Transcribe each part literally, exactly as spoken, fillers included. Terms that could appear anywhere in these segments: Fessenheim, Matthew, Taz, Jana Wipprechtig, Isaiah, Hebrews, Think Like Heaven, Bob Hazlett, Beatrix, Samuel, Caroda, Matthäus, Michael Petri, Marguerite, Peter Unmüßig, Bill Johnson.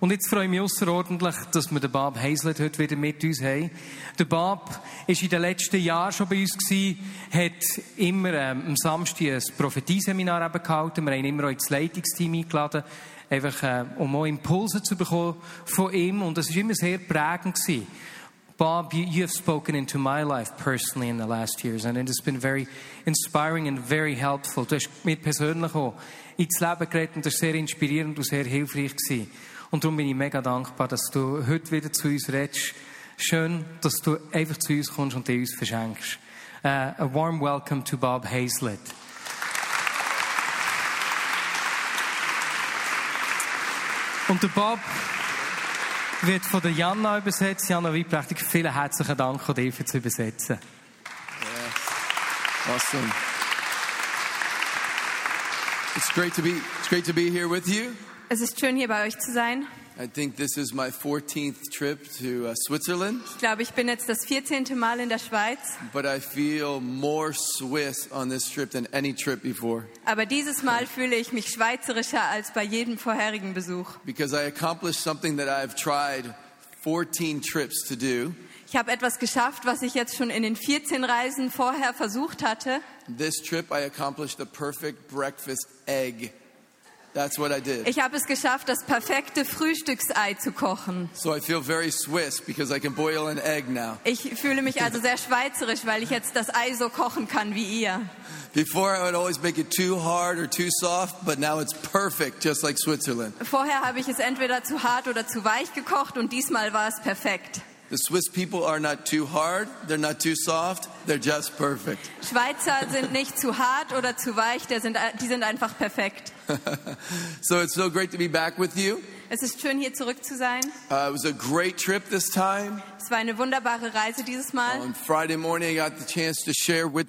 Und jetzt freue ich mich außerordentlich, dass wir den Bob Hazlett heute wieder mit uns haben. Der Bob war in den letzten Jahren schon bei uns gewesen, hat immer ähm, am Samstag ein Prophetie-Seminar eben gehalten. Wir haben immer auch ins Leitungsteam eingeladen, einfach, äh, um auch Impulse zu bekommen von ihm. Und das war immer sehr prägend gewesen. Bob, you, you have spoken into my life personally in the last years, and it has been very inspiring and very helpful. Du hast mir persönlich auch ins Leben geredet und das war sehr inspirierend und sehr hilfreich gewesen. Und darum bin ich mega dankbar, dass du heute wieder zu uns redest. Schön, dass du einfach zu uns kommst und dir uns verschenkst. Uh, a warm welcome to Bob Hazlett. Und der Bob wird von der Jana übersetzt. Jana Wipprechtig, vielen herzlichen Dank an dich für das Übersetzen. Yes. Awesome. It's great to be, it's great to be here with you. Es ist schön, hier bei euch zu sein. I think this is my fourteenth trip to uh, Switzerland. Ich glaube, ich bin jetzt das vierzehnte Mal in der Schweiz. But I feel more Swiss on this trip than any trip before. Aber dieses Mal fühle ich mich schweizerischer als bei jedem vorherigen Besuch. Because I accomplished something that I've tried fourteen trips to do. Ich habe etwas geschafft, was ich jetzt schon in den vierzehn Reisen vorher versucht hatte. This trip I accomplished the perfect breakfast egg. That's what I did. Ich habe es geschafft, das perfekte Frühstücksei zu kochen. So I feel very Swiss because I can boil an egg now. Ich fühle mich also sehr schweizerisch, weil ich jetzt das Ei so kochen kann wie ihr. Before I would always make it too hard or too soft, but now it's perfect, just like Switzerland. Vorher habe ich es entweder zu hart oder zu weich gekocht und diesmal war es perfekt. The Swiss people are not too hard, they're not too soft, they're just perfect. Schweizer sind nicht zu hart oder zu weich, die sind, die sind einfach perfekt. So it's so great to be back with you. Es ist schön, hier zurück zu sein. Uh, it was a great trip this time. Es war eine wunderbare Reise dieses Mal. On Friday morning I got the chance to share with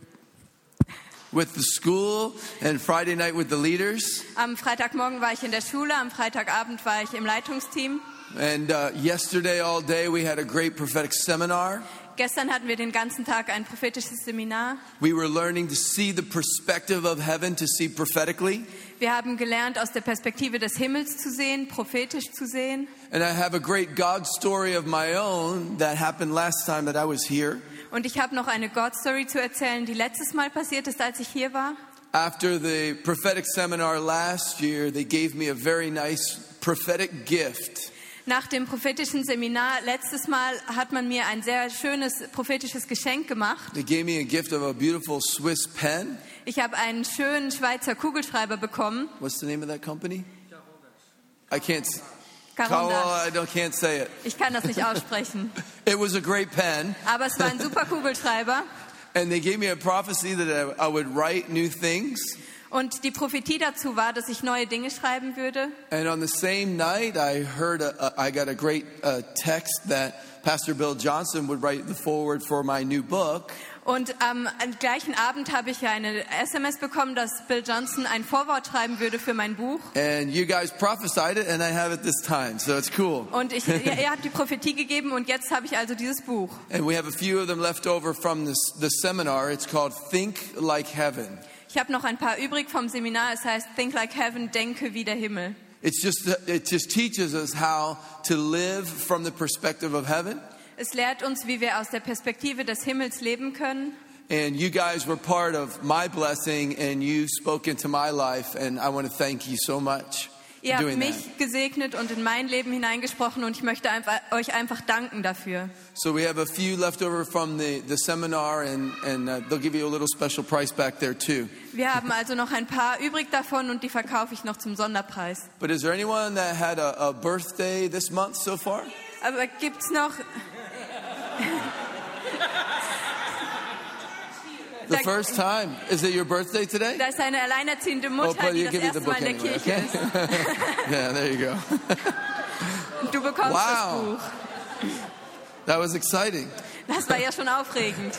with the school and Friday night with the leaders. Am Freitagmorgen war ich in der Schule, am Freitagabend war ich im Leitungsteam. And uh, yesterday all day we had a great prophetic seminar. Gestern hatten wir den ganzen Tag ein prophetisches Seminar. We were learning to see the perspective of heaven, to see prophetically. Wir haben gelernt, aus der Perspektive des Himmels zu sehen, prophetisch zu sehen. And I have a great God story of my own that happened last time that I was here. Und ich habe noch eine God Story zu erzählen, die letztes Mal passiert ist, als ich hier war. After the prophetic seminar last year, they gave me a very nice prophetic gift. Nach dem prophetischen Seminar letztes Mal hat man mir ein sehr schönes prophetisches Geschenk gemacht. They gave me a gift of a beautiful Swiss pen. Ich habe einen schönen Schweizer Kugelschreiber bekommen. What's the name of that company? I can't. Caroda. I don't can't say it. Ich kann das nicht aussprechen. It was a great pen. Aber es war ein super Kugelschreiber. And they gave me a prophecy that I would write new things. Und die Prophetie dazu war, dass ich neue Dinge schreiben würde. And on the same night I heard a, a, I got a great uh, text that Pastor Bill Johnson would write the foreword for my new book. Und um, am gleichen Abend habe ich eine S M S bekommen, dass Bill Johnson ein Vorwort schreiben würde für mein Buch. And you guys prophesied it and I have it this time, so it's cool. Und ich, ihr, ihr habt die Prophetie gegeben und jetzt habe ich also dieses Buch. And we have a few of them left over from this, the seminar. It's called Think Like Heaven. Ich habe noch ein paar übrig vom Seminar. Es heißt Think Like Heaven, denke wie der Himmel. It's just, it just teaches us how to live from the perspective of heaven. Es lehrt uns, wie wir aus der Perspektive des Himmels leben können. And you guys were part of my blessing and you spoke into my life and I want to thank you so much. Ihr habt mich gesegnet und in mein Leben hineingesprochen und ich möchte einfach, euch einfach danken dafür. So we have a few left over from the, the seminar and, and uh, they'll give you a little special price back there too. Wir haben also noch ein paar übrig davon und die verkaufe ich noch zum Sonderpreis. But is there anyone that had a, a birthday this month so far? Aber gibt's noch The first time. Is it your birthday today? Da ist eine alleinerziehende Mutter, oh, die das erste Mal in der anyway, Kirche okay? ist. Yeah, there you go. Du bekommst wow. das Buch. That was exciting. Das war ja schon aufregend.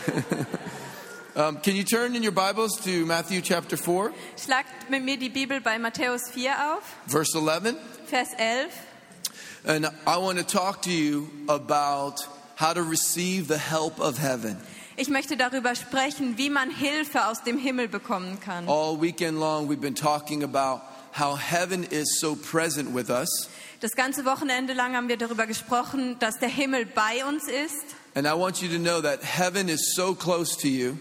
um, can you turn in your Bibles to Matthew chapter four? Schlagt mit mir die Bibel bei Matthäus vier auf. Verse eleven. Vers elf. And I want to talk to you about how to receive the help of heaven. Ich möchte darüber sprechen, wie man Hilfe aus dem Himmel bekommen kann. All weekend long we've been talking about how heaven is so present with us. Das ganze Wochenende lang haben wir darüber gesprochen, dass der Himmel bei uns ist. And I want you to know that heaven is so close to you.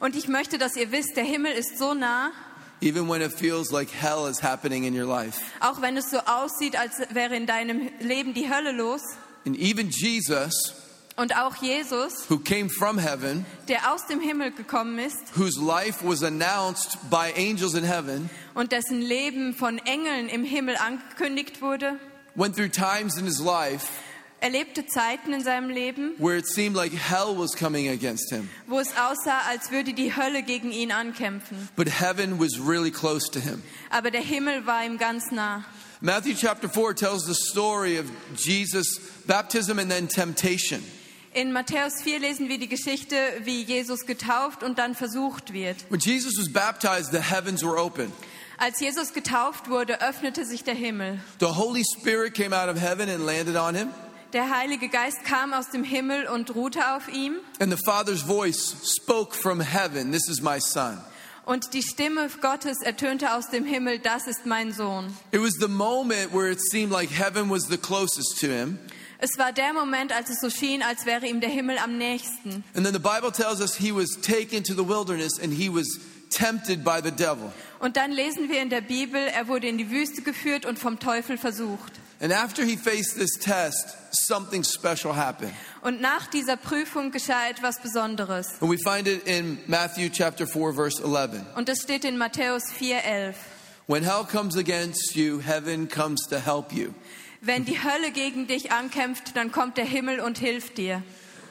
Und ich möchte, dass ihr wisst, der Himmel ist so nah. Even when it feels like hell is happening in your life. Auch wenn es so aussieht, als wäre in deinem Leben die Hölle los. And even Jesus, und auch Jesus, who came from heaven, der aus dem Himmel gekommen ist, whose life was announced by angels in heaven, und dessen Leben von Engeln im Himmel angekündigt wurde, went through times in his life, erlebte Zeiten in seinem Leben, where it seemed like hell was coming against him, wo es aussah, als würde die Hölle gegen ihn ankämpfen. But heaven was really close to him. Aber der Himmel war ihm ganz nah. Matthew chapter four tells the story of Jesus' baptism and then temptation. In Matthäus vier lesen wir die Geschichte, wie Jesus getauft und dann versucht wird. When Jesus was baptized, the heavens were open. Als Jesus getauft wurde, öffnete sich der Himmel. The Holy Spirit came out of heaven and landed on him. Der Heilige Geist kam aus dem Himmel und ruhte auf ihm. And the Father's voice spoke from heaven, "This is my son." Und die Stimme Gottes ertönte aus dem Himmel, das ist mein Sohn. It was the moment where it seemed like heaven was the closest to him. Es war der Moment, als es so schien, als wäre ihm der Himmel am nächsten. And then the Bible tells us he was taken to the wilderness and he was tempted by the devil. Und dann lesen wir in der Bibel, er wurde in die Wüste geführt und vom Teufel versucht. And after he faced this test, something special happened. Und nach dieser Prüfung geschah etwas Besonderes. And we find it in Matthew chapter four verse eleven. Und das steht in Matthäus vier elf. When hell comes against you, heaven comes to help you. Wenn die Hölle gegen dich ankämpft, dann kommt der Himmel und hilft dir.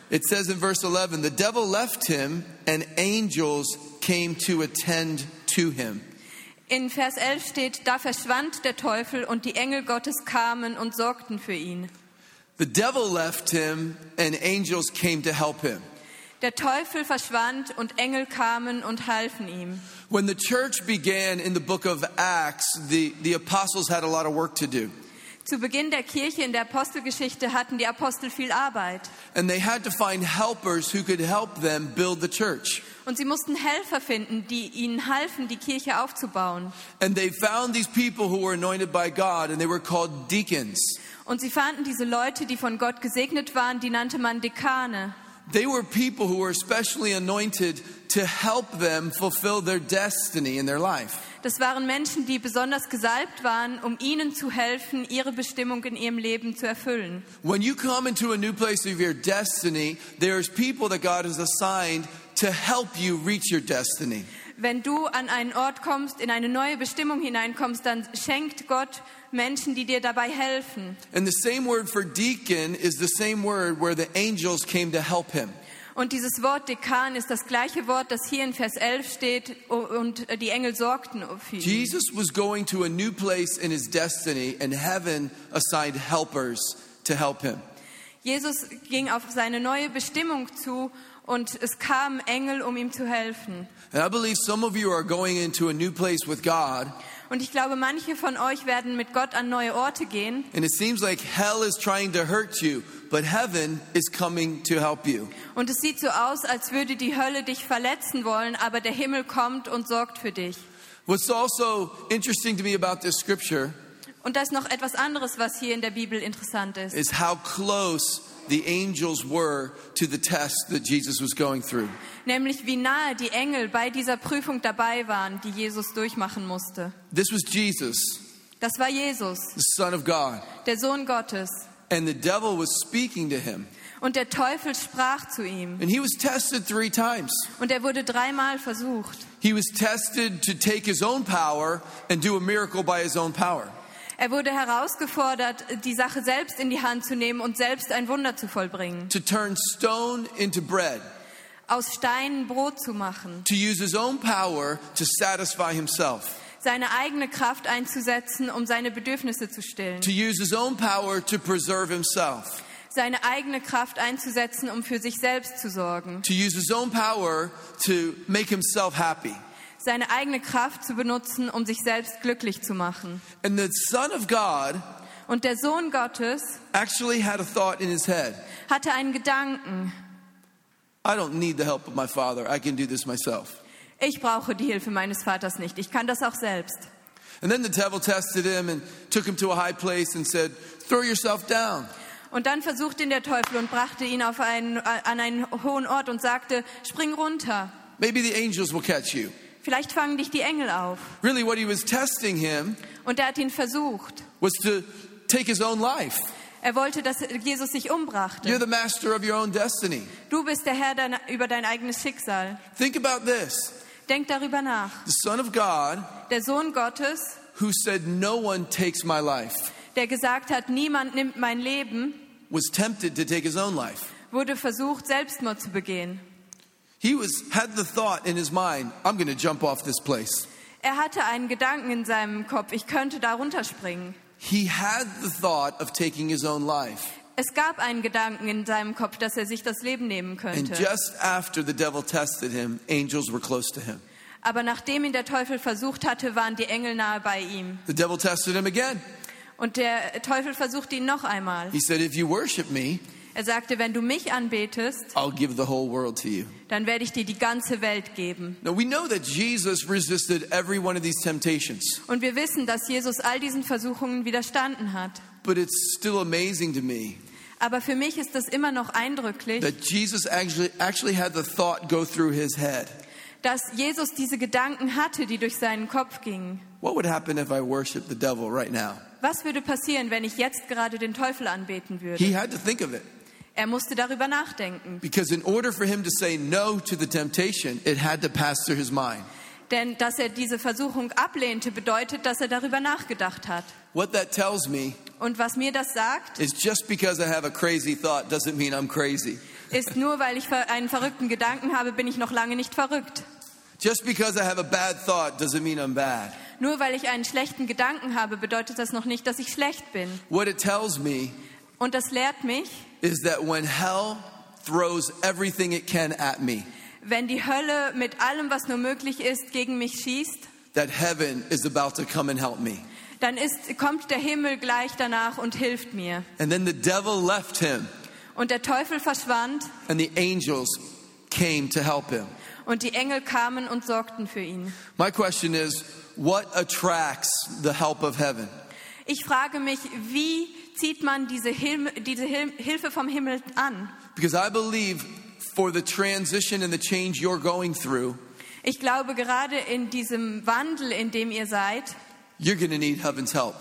It says in verse eleven, the devil left him and angels came to attend to him. In Vers elf steht, da verschwand der Teufel und die Engel Gottes kamen und sorgten für ihn. The devil left him and angels came to help him. Der Teufel verschwand und Engel kamen und halfen ihm. When the church began in the book of Acts, the, the apostles had a lot of work to do. Zu Beginn der Kirche in der Apostelgeschichte hatten die Apostel viel Arbeit. And they had to find helpers who could help them build the church. Und sie mussten Helfer finden, die ihnen halfen, die Kirche aufzubauen. And they found these people who were anointed by God and they were called deacons. Und sie fanden diese Leute, die von Gott gesegnet waren, die nannte man Dekane. They were people who were especially anointed to help them fulfill their destiny in their life. Das waren Menschen, die besonders gesalbt waren, um ihnen zu helfen, ihre Bestimmung in ihrem Leben zu erfüllen. When you come into a new place of your destiny, there's people that God has assigned to help you reach your destiny. Wenn du an einen Ort kommst, in eine neue Bestimmung hineinkommst, dann schenkt Gott Menschen, die dir dabei helfen. And the same word for deacon is the same word where the angels came to help him. Und dieses Wort Dekan ist das gleiche Wort, das hier in Vers elf steht und die Engel sorgten für ihn. Jesus was going to a new place in his destiny and heaven assigned helpers to help him. Jesus ging auf seine neue Bestimmung zu und es kamen Engel, um ihm zu helfen. And I believe some of you are going into a new place with God. Und ich glaube, manche von euch werden mit Gott an neue Orte gehen. And it seems like hell is trying to hurt you, but heaven is coming to help you. Und es sieht so aus, als würde die Hölle dich verletzen wollen, aber der Himmel kommt und sorgt für dich. What's also interesting to me about this scripture? Und das ist noch etwas anderes, was hier in der Bibel interessant ist. Is how close the angels were to the test that Jesus was going through. Nämlich wie nahe die Engel bei dieser Prüfung dabei waren, die Jesus durchmachen musste. This was Jesus. Das war Jesus. The Son of God. Der Sohn Gottes. And the devil was speaking to him. Und der Teufel sprach zu ihm. And he was tested three times. Und er wurde dreimal versucht. He was tested to take his own power and do a miracle by his own power. Er wurde herausgefordert, die Sache selbst in die Hand zu nehmen und selbst ein Wunder zu vollbringen. To turn stone into bread. Aus Steinen Brot zu machen. To use his own power to satisfy himself. Seine eigene Kraft einzusetzen, um seine Bedürfnisse zu stillen. To use his own power to preserve himself. Seine eigene Kraft einzusetzen, um für sich selbst zu sorgen. To use his own power to make himself happy. Seine eigene Kraft zu benutzen, um sich selbst glücklich zu machen. And the Son of God und der Sohn Gottes actually had a thought in his head. Hatte einen Gedanken. I don't need the help of my father. I can do this myself. Ich brauche die Hilfe meines Vaters nicht. Ich kann das auch selbst. And then the devil tested him and took him to a high place and said, "Throw yourself down." Und dann versuchte ihn der Teufel und brachte ihn auf einen, an einen hohen Ort und sagte, spring runter. Maybe the angels will catch you. Vielleicht fangen dich die Engel auf. Really, what he was testing him und er hat ihn versucht. Was to take his own life. Er wollte, dass Jesus sich umbrachte. You're the master of your own destiny. Du bist der Herr deiner, über dein eigenes Schicksal. Think about this. Denk darüber nach. The Son of God, der Sohn Gottes, who said, "No one takes my life," der gesagt hat, niemand nimmt mein Leben, was tempted to take his own life. Wurde versucht, Selbstmord zu begehen. He was had the thought in his mind, I'm going to jump off this place. Er hatte einen Gedanken in seinem Kopf, ich könnte da runterspringen. He had the thought of taking his own life. Es gab einen Gedanken in seinem Kopf, dass er sich das Leben nehmen könnte. And just after the devil tested him, angels were close to him. Aber nachdem ihn der Teufel versucht hatte, waren die Engel nahe bei ihm. The devil tested him again. Und der Teufel versuchte ihn noch einmal. He said, if you worship me, er sagte, wenn du mich anbetest, I'll give the whole world to you. Dann werde ich dir die ganze Welt geben. Now we know that Jesus resisted every one of these temptations. Und wir wissen, dass Jesus all diesen Versuchungen widerstanden hat. But it's still amazing to me. Aber für mich ist das immer noch eindrücklich. That Jesus actually actually had the thought go through his head. Dass Jesus diese Gedanken hatte, die durch seinen Kopf gingen. What would happen if I worship the devil right now? Was würde passieren, wenn ich jetzt gerade den Teufel anbeten würde? He had to think of it. Er musste darüber nachdenken. Because in order for him to say no to the temptation, it had to pass through his mind. Denn dass er diese Versuchung ablehnte, bedeutet, dass er darüber nachgedacht hat. What that tells me, und was mir das sagt, is just because I have a crazy thought doesn't mean I'm crazy. Ist nur, weil ich einen verrückten Gedanken habe, bin ich noch lange nicht verrückt. Just because I have a bad thought doesn't mean I'm bad. Nur weil ich einen schlechten Gedanken habe, bedeutet das noch nicht, dass ich schlecht bin. What it tells me, und das lehrt mich, is that when hell throws everything it can at me, wenn die Hölle mit allem, was nur möglich ist, gegen mich schießt, that heaven is about to come and help me. Dann ist, kommt der Himmel gleich danach und hilft mir. And then the devil left him. Und der Teufel verschwand. And the angels came to help him. Und die Engel kamen und sorgten für ihn. My question is, what attracts the help of heaven? Ich frage mich, wie zieht man diese, Hil- diese Hil- Hilfe vom Himmel an? Because I believe for the transition and the change you're going through, ich glaube, gerade in diesem Wandel, in dem ihr seid, you're going to need heaven's help.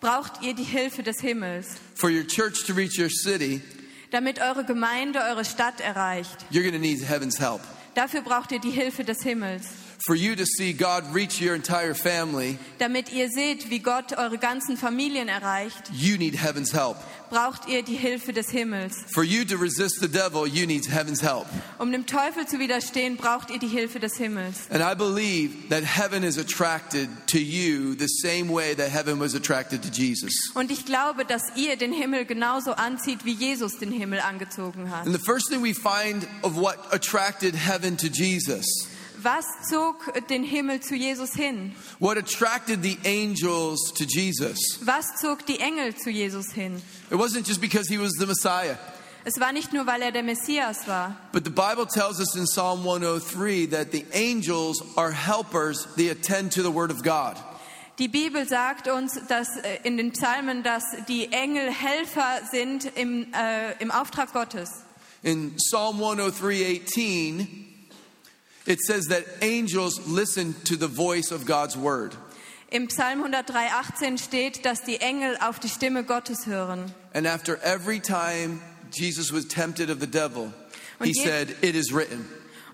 Braucht ihr die Hilfe des Himmels. For your church to reach your city, damit eure Gemeinde eure Stadt erreicht. You're going to need heaven's help. Dafür braucht ihr die Hilfe des Himmels. For you to see God reach your entire family, damit ihr seht, wie Gott eure ganzen Familien erreicht, you need heaven's help. Braucht ihr die Hilfe des Himmels. For you to resist the devil, you need heaven's help. Um dem Teufel zu widerstehen, braucht ihr die Hilfe des Himmels. And I believe that heaven is attracted to you the same way that heaven was attracted to Jesus. Und ich glaube, dass ihr den Himmel genauso anzieht, wie Jesus den Himmel angezogen hat. And the first thing we find of what attracted heaven to Jesus, was zog den Himmel zu Jesus hin? What attracted the angels to Jesus? Was zog die Engel zu Jesus hin? It wasn't just because he was the Messiah. Es war nicht nur, weil er der Messias war. But the Bible tells us in Psalm one oh three that the angels are helpers, they attend to the word of God. Die Bibel sagt uns, dass in den Psalmen, dass die Engel Helfer sind im äh, im Auftrag Gottes. In Psalm one oh three eighteen it says that angels listen to the voice of God's word. Im Psalm one oh three eighteen steht, dass die Engel auf die Stimme Gottes hören. And after every time Jesus was tempted of the devil, und he je- said, "It is written."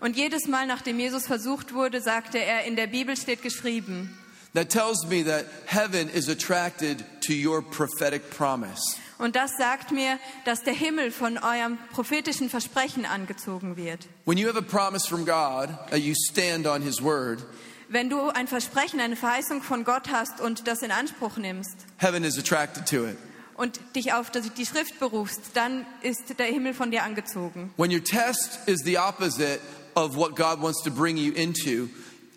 Und jedes Mal, nachdem Jesus versucht wurde, sagte er, in der Bibel steht geschrieben. That tells me that heaven is attracted to your prophetic promise. Und das sagt mir, dass der Himmel von eurem prophetischen Versprechen angezogen wird. When you have a promise from God, you stand on his word. Wenn du ein Versprechen, eine Verheißung von Gott hast und das in Anspruch nimmst, heaven is attracted to it. Und dich auf die Schrift berufst, dann ist der Himmel von dir angezogen. When your test is the opposite of what God wants to bring you into,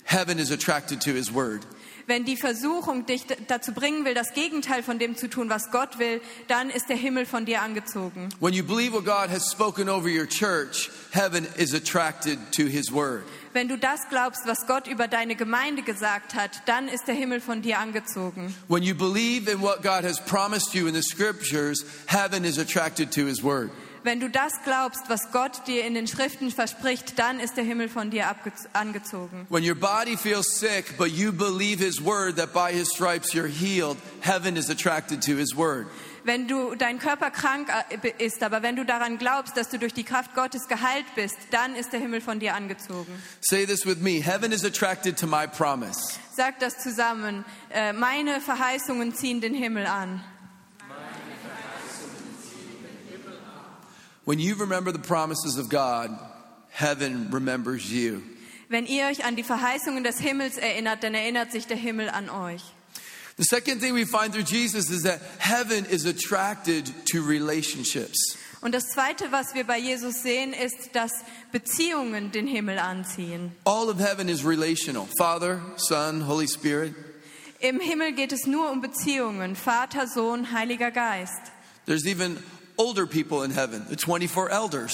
heaven is attracted to his word. Wenn die Versuchung dich dazu bringen will, das Gegenteil von dem zu tun, was Gott will, dann ist der Himmel von dir angezogen. When you believe what God has spoken over your church, heaven is attracted to his word. Wenn du das glaubst, was Gott über deine Gemeinde gesagt hat, dann ist der Himmel von dir angezogen. When you believe in what God has promised you in the scriptures, heaven is attracted to his word. Wenn du das glaubst, was Gott dir in den Schriften verspricht, dann ist der Himmel von dir angezogen. When your body feels sick, but you believe his word that by his stripes you're healed, heaven is attracted to his word. Wenn du dein Körper krank ist, aber wenn du daran glaubst, dass du durch die Kraft Gottes geheilt bist, dann ist der Himmel von dir angezogen. Say this with me. Heaven is attracted to my promise. Sag das zusammen. Meine Verheißungen ziehen den Himmel an. When you remember the promises of God, heaven remembers you. Wenn ihr euch an die Verheißungen des Himmels erinnert, dann erinnert sich der Himmel an euch. The second thing we find through Jesus is that heaven is attracted to relationships. Und das Zweite, was wir bei Jesus sehen, ist, dass Beziehungen den Himmel anziehen. All of heaven is relational. Father, Son, Holy Spirit. Im Himmel geht es nur um Beziehungen. Vater, Sohn, Heiliger Geist. There's even older people in heaven, the twenty-four elders.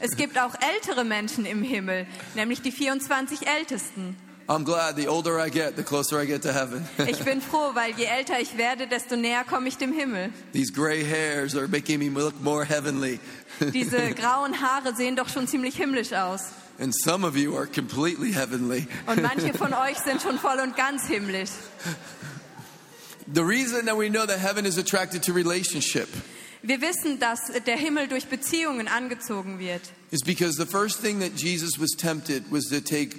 Es gibt auch ältere Menschen im Himmel, nämlich die vierundzwanzig Ältesten. I'm glad the older I get, the closer I get to heaven. Ich bin froh, weil je älter ich werde, desto näher komme ich dem Himmel. These gray hairs are making me look more heavenly. Diese grauen Haare sehen doch schon ziemlich himmlisch aus. And some of you are completely heavenly. Und manche von euch sind schon voll und ganz himmlisch. The reason that we know that heaven is attracted to relationship. Wir wissen, dass der Himmel durch Beziehungen angezogen wird. It's because the first thing that Jesus was tempted was to take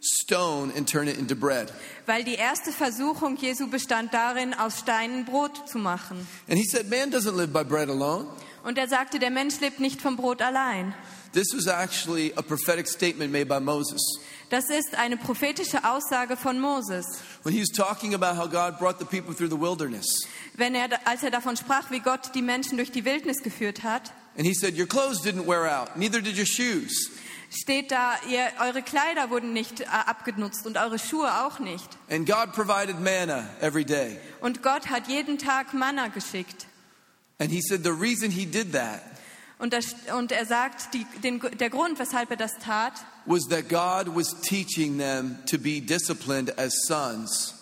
stone and turn it into bread. Weil die erste Versuchung Jesu bestand darin, aus Steinen Brot zu machen. And he said, man doesn't live by bread alone. Und er sagte, der Mensch lebt nicht vom Brot allein. This was actually a prophetic statement made by Moses. Das ist eine prophetische Aussage von Moses. When he was talking about how God brought the people through the wilderness. Wenn er als er davon sprach, wie Gott die Menschen durch die Wildnis geführt hat. And he said, your clothes didn't wear out, neither did your shoes. Steht da, ihr, eure Kleider wurden nicht abgenutzt und eure Schuhe auch nicht. And God provided manna every day. Und Gott hat jeden Tag Manna geschickt. And he said the reason he did that. Und, das, und er sagt, die, den, der Grund, weshalb er das tat, was that God was teaching them to be disciplined as sons.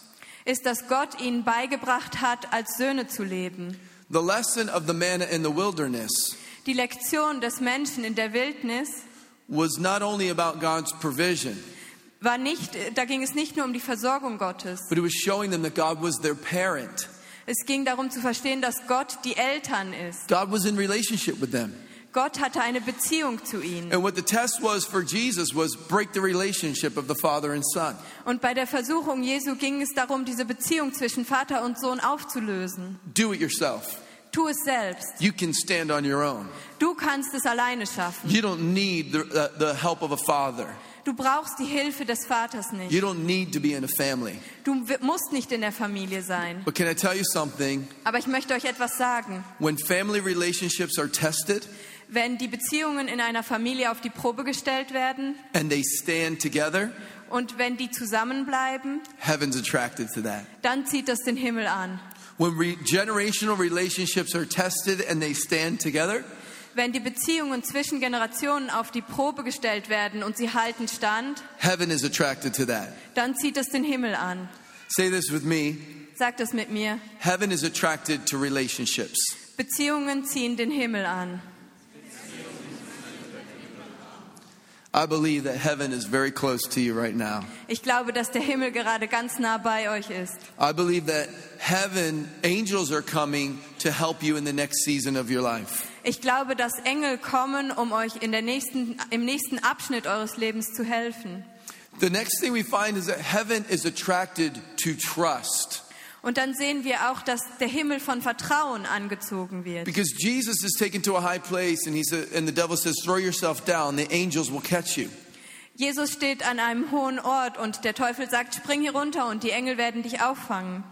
Ist, dass Gott ihnen beigebracht hat, als Söhne zu leben. The lesson of the manna in the wilderness. Die Lektion des Menschen in der Wildnis. Was not only about God's provision. War nicht, da ging es nicht nur um die Versorgung Gottes. But it was showing them that God was their parent. Es ging darum zu verstehen, dass Gott die Eltern ist. God was in relationship with them. Gott hatte eine Beziehung zu ihnen. And what the test was for Jesus was break the relationship of the father and son. Und bei der Versuchung Jesu ging es darum, diese Beziehung zwischen Vater und Sohn aufzulösen. Do it yourself. Tu es selbst. You can stand on your own. Du kannst es alleine schaffen. You don't need the, uh, the help of a father. Du brauchst die Hilfe des Vaters nicht. You don't need to be in a family. Du musst nicht in der Familie sein. But can I tell you something? Aber ich möchte euch etwas sagen. When family relationships are tested, wenn die Beziehungen in einer Familie auf die Probe gestellt werden, and they stand together, und wenn die zusammenbleiben, heaven's attracted to that. Dann zieht das den Himmel an. When re- generational relationships are tested and they stand together, wenn die Beziehungen zwischen Generationen auf die Probe gestellt werden und sie halten stand, heaven is attracted to that. Dann zieht es den Himmel an. Say this with me. Sag das mit mir. Heaven is attracted to relationships. Beziehungen ziehen den Himmel an. I believe that heaven is very close to you right now. Ich glaube, dass der Himmel gerade ganz nah bei euch ist. I believe that heaven angels are coming to help you in the next season of your life. Ich glaube, dass Engel kommen, um euch in der nächsten, im nächsten Abschnitt eures Lebens zu helfen. The next thing we find is that heaven is attracted to trust. Und dann sehen wir auch, dass der Himmel von Vertrauen angezogen wird. Because Jesus is taken to a high place and he said, and the devil says, throw yourself down, the angels will catch you. Jesus steht an einem hohen Ort und der Teufel sagt, spring hier runter und die Engel werden dich auffangen.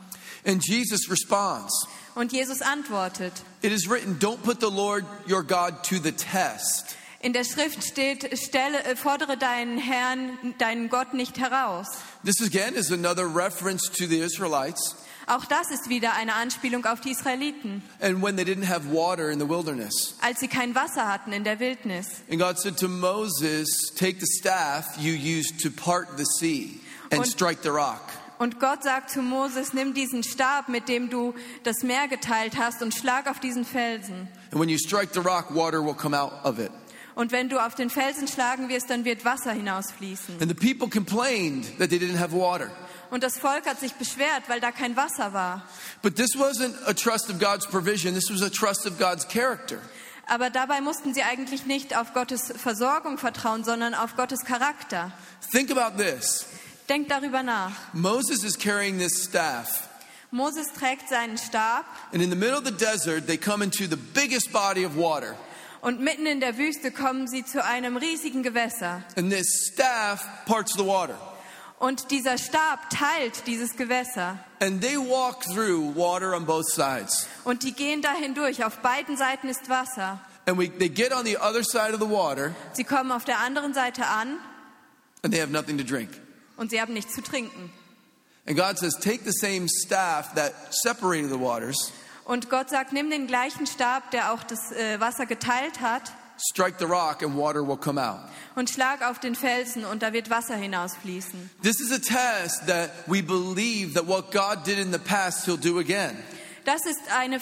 And Jesus responds. Und Jesus antwortet. It is written, don't put the Lord your God to the test. In der Schrift steht, stelle, fordere deinen Herrn, deinen Gott nicht heraus. This again is another reference to the Israelites. Auch das ist wieder eine Anspielung auf die Israeliten. And when they didn't have water in the wilderness. Als sie kein Wasser hatten in der Wildnis. And God said to Moses, take the staff you used to part the sea and Und strike the rock. Und Gott sagt zu Moses, nimm diesen Stab, mit dem du das Meer geteilt hast, und schlag auf diesen Felsen. And when you strike the rock, water will come out of it. Und wenn du auf den Felsen schlagen wirst, dann wird Wasser hinausfließen. And the people complained that they didn't have water. Und das Volk hat sich beschwert, weil da kein Wasser war. But this wasn't a trust of God's provision, this was a trust of God's character. Aber dabei mussten sie eigentlich nicht auf Gottes Versorgung vertrauen, sondern auf Gottes Charakter. Think about this. Denk darüber nach. Moses is carrying this staff. Moses trägt seinen Stab. And in the middle of the desert they come into the biggest body of water. Und mitten in der Wüste kommen sie zu einem riesigen Gewässer. And this staff parts the water. Und dieser Stab teilt dieses Gewässer. And they walk through water on both sides. Und die gehen da hindurch, auf beiden Seiten ist Wasser. And we, they get on the other side of the water. Sie kommen auf der anderen Seite an. And they have nothing to drink. Und sie haben nichts zu trinken. And God says, take the same staff that separated the waters. Und Gott sagt, nimm den gleichen Stab, der auch das äh, Wasser geteilt hat. Strike the rock and water will come out. Und schlag auf den Felsen und da wird Wasser hinausfließen. This is a test that we believe that what God did in the past he'll do again. Das ist eine,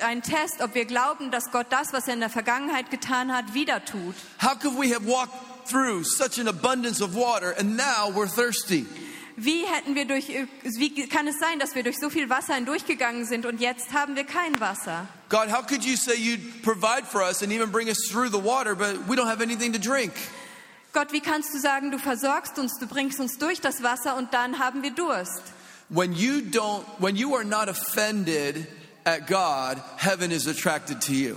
ein Test, ob wir glauben, dass Gott das, was er in der Vergangenheit getan hat, wieder tut. How could we have walked through such an abundance of water and now we're thirsty? Wie hätten wir durch wie kann es sein, dass wir durch so viel Wasser hindurchgegangen sind und jetzt haben wir kein Wasser? God, how could you say you'd provide for us and even bring us through the water, but we don't have anything to drink? Gott, wie kannst du sagen, du versorgst uns, du bringst uns durch das Wasser und dann haben wir Durst? When you don't when you are not offended at God, heaven is attracted to you.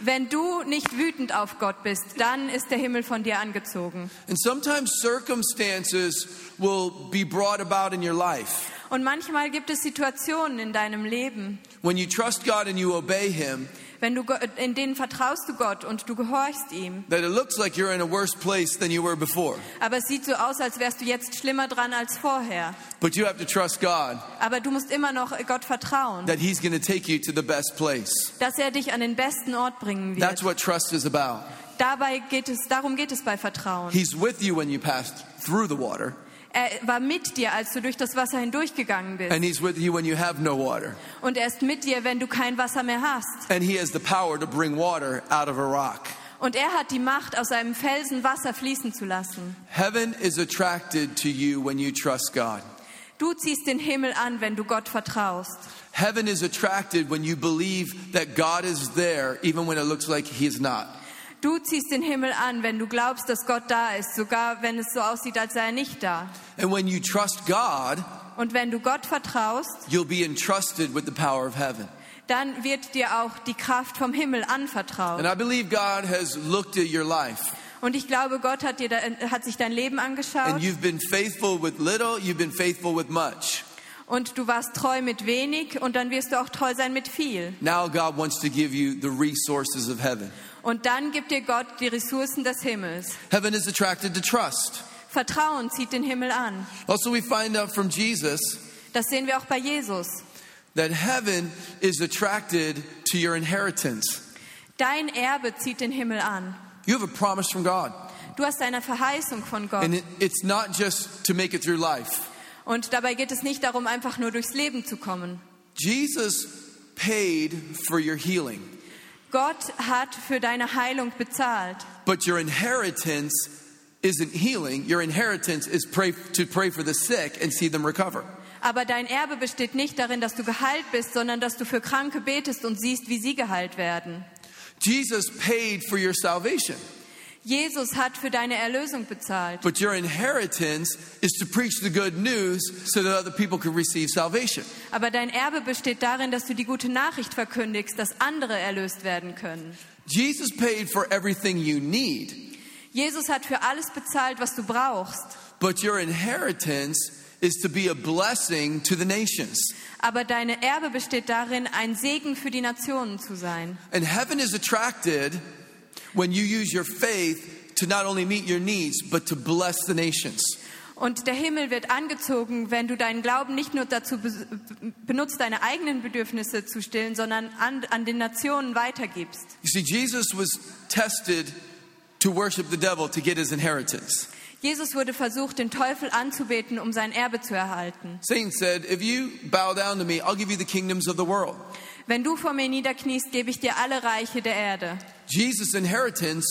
Wenn du nicht wütend auf Gott bist, dann ist der Himmel von dir angezogen. And sometimes circumstances will be brought about in your life. Und manchmal gibt es Situationen in deinem Leben. When you trust God and you obey him. Wenn du in denen vertraust du Gott und du gehorchst ihm. That it looks like you're in a worse place than you were before. Aber es sieht so aus, als wärst du jetzt schlimmer dran als vorher. But you have to trust God. Aber du musst immer noch Gott vertrauen. That he's going to take you to the best place. Dass er dich an den besten Ort bringen wird. That's what trust is about. Dabei geht es, darum geht es bei Vertrauen. He's with you when you pass through the water. Er war mit dir, als du durch das Wasser hindurchgegangen bist. And he's with you when you have no water. Und er ist mit dir, wenn du kein Wasser mehr hast. And he has the power to bring water out of a rock. Und er hat die Macht, aus einem Felsen Wasser fließen zu lassen. Heaven is attracted to you when you trust God. Du ziehst den Himmel an, wenn du Gott vertraust. Heaven is attracted when you believe that God is there, even when it looks like he is not. Du ziehst den Himmel an, wenn du glaubst, dass Gott da ist, sogar wenn es so aussieht, als sei er nicht da. And when you trust God, und wenn du Gott vertraust, you'll be entrusted with the power of heaven. Dann wird dir auch die Kraft vom Himmel anvertraut. And I believe God has looked at your life. Und ich glaube, Gott hat dir da, hat sich dein Leben angeschaut. And you've been faithful with little, you've been faithful with much. Und du warst treu mit wenig und dann wirst du auch treu sein mit viel. Now God wants to give you the resources of heaven. Und dann gibt dir Gott die Ressourcen des Himmels. Heaven is attracted to trust. Vertrauen zieht den Himmel an. Also we find out from Jesus. Das sehen wir auch bei Jesus. That heaven is attracted to your inheritance. Dein Erbe zieht den Himmel an. You have a promise from God. Du hast eine Verheißung von Gott. And it's not just to make it through life. Und dabei geht es nicht darum, einfach nur durchs Leben zu kommen. Jesus paid for your healing. Gott hat für deine Heilung bezahlt. But your inheritance isn't healing. Your inheritance is pray, to pray for the sick and see them recover. Aber dein Erbe besteht nicht darin, dass du geheilt bist, sondern dass du für Kranke betest und siehst, wie sie geheilt werden. Jesus paid for your salvation. Jesus hat für deine Erlösung bezahlt. But your inheritance is to preach the good news so that other people can receive salvation. Aber dein Erbe besteht darin, dass du die gute Nachricht verkündigst, dass andere erlöst werden können. Jesus paid for everything you need. Jesus hat für alles bezahlt, was du brauchst. But your inheritance is to be a blessing to the nations. Aber deine Erbe besteht darin, ein Segen für die Nationen zu sein. And heaven is attracted When you use your faith to not only meet your needs, but to bless the nations. Und der Himmel wird angezogen, wenn du deinen Glauben nicht nur dazu be- benutzt, deine eigenen Bedürfnisse zu stillen, sondern an, an den Nationen weitergibst. You see, Jesus was tested to worship the devil to get his inheritance. Jesus wurde versucht, den Teufel anzubeten, um sein Erbe zu erhalten. Satan said, if you bow down to me, I'll give you the kingdoms of the world. Wenn du vor mir niederkniest, gebe ich dir alle Reiche der Erde. Jesus' inheritance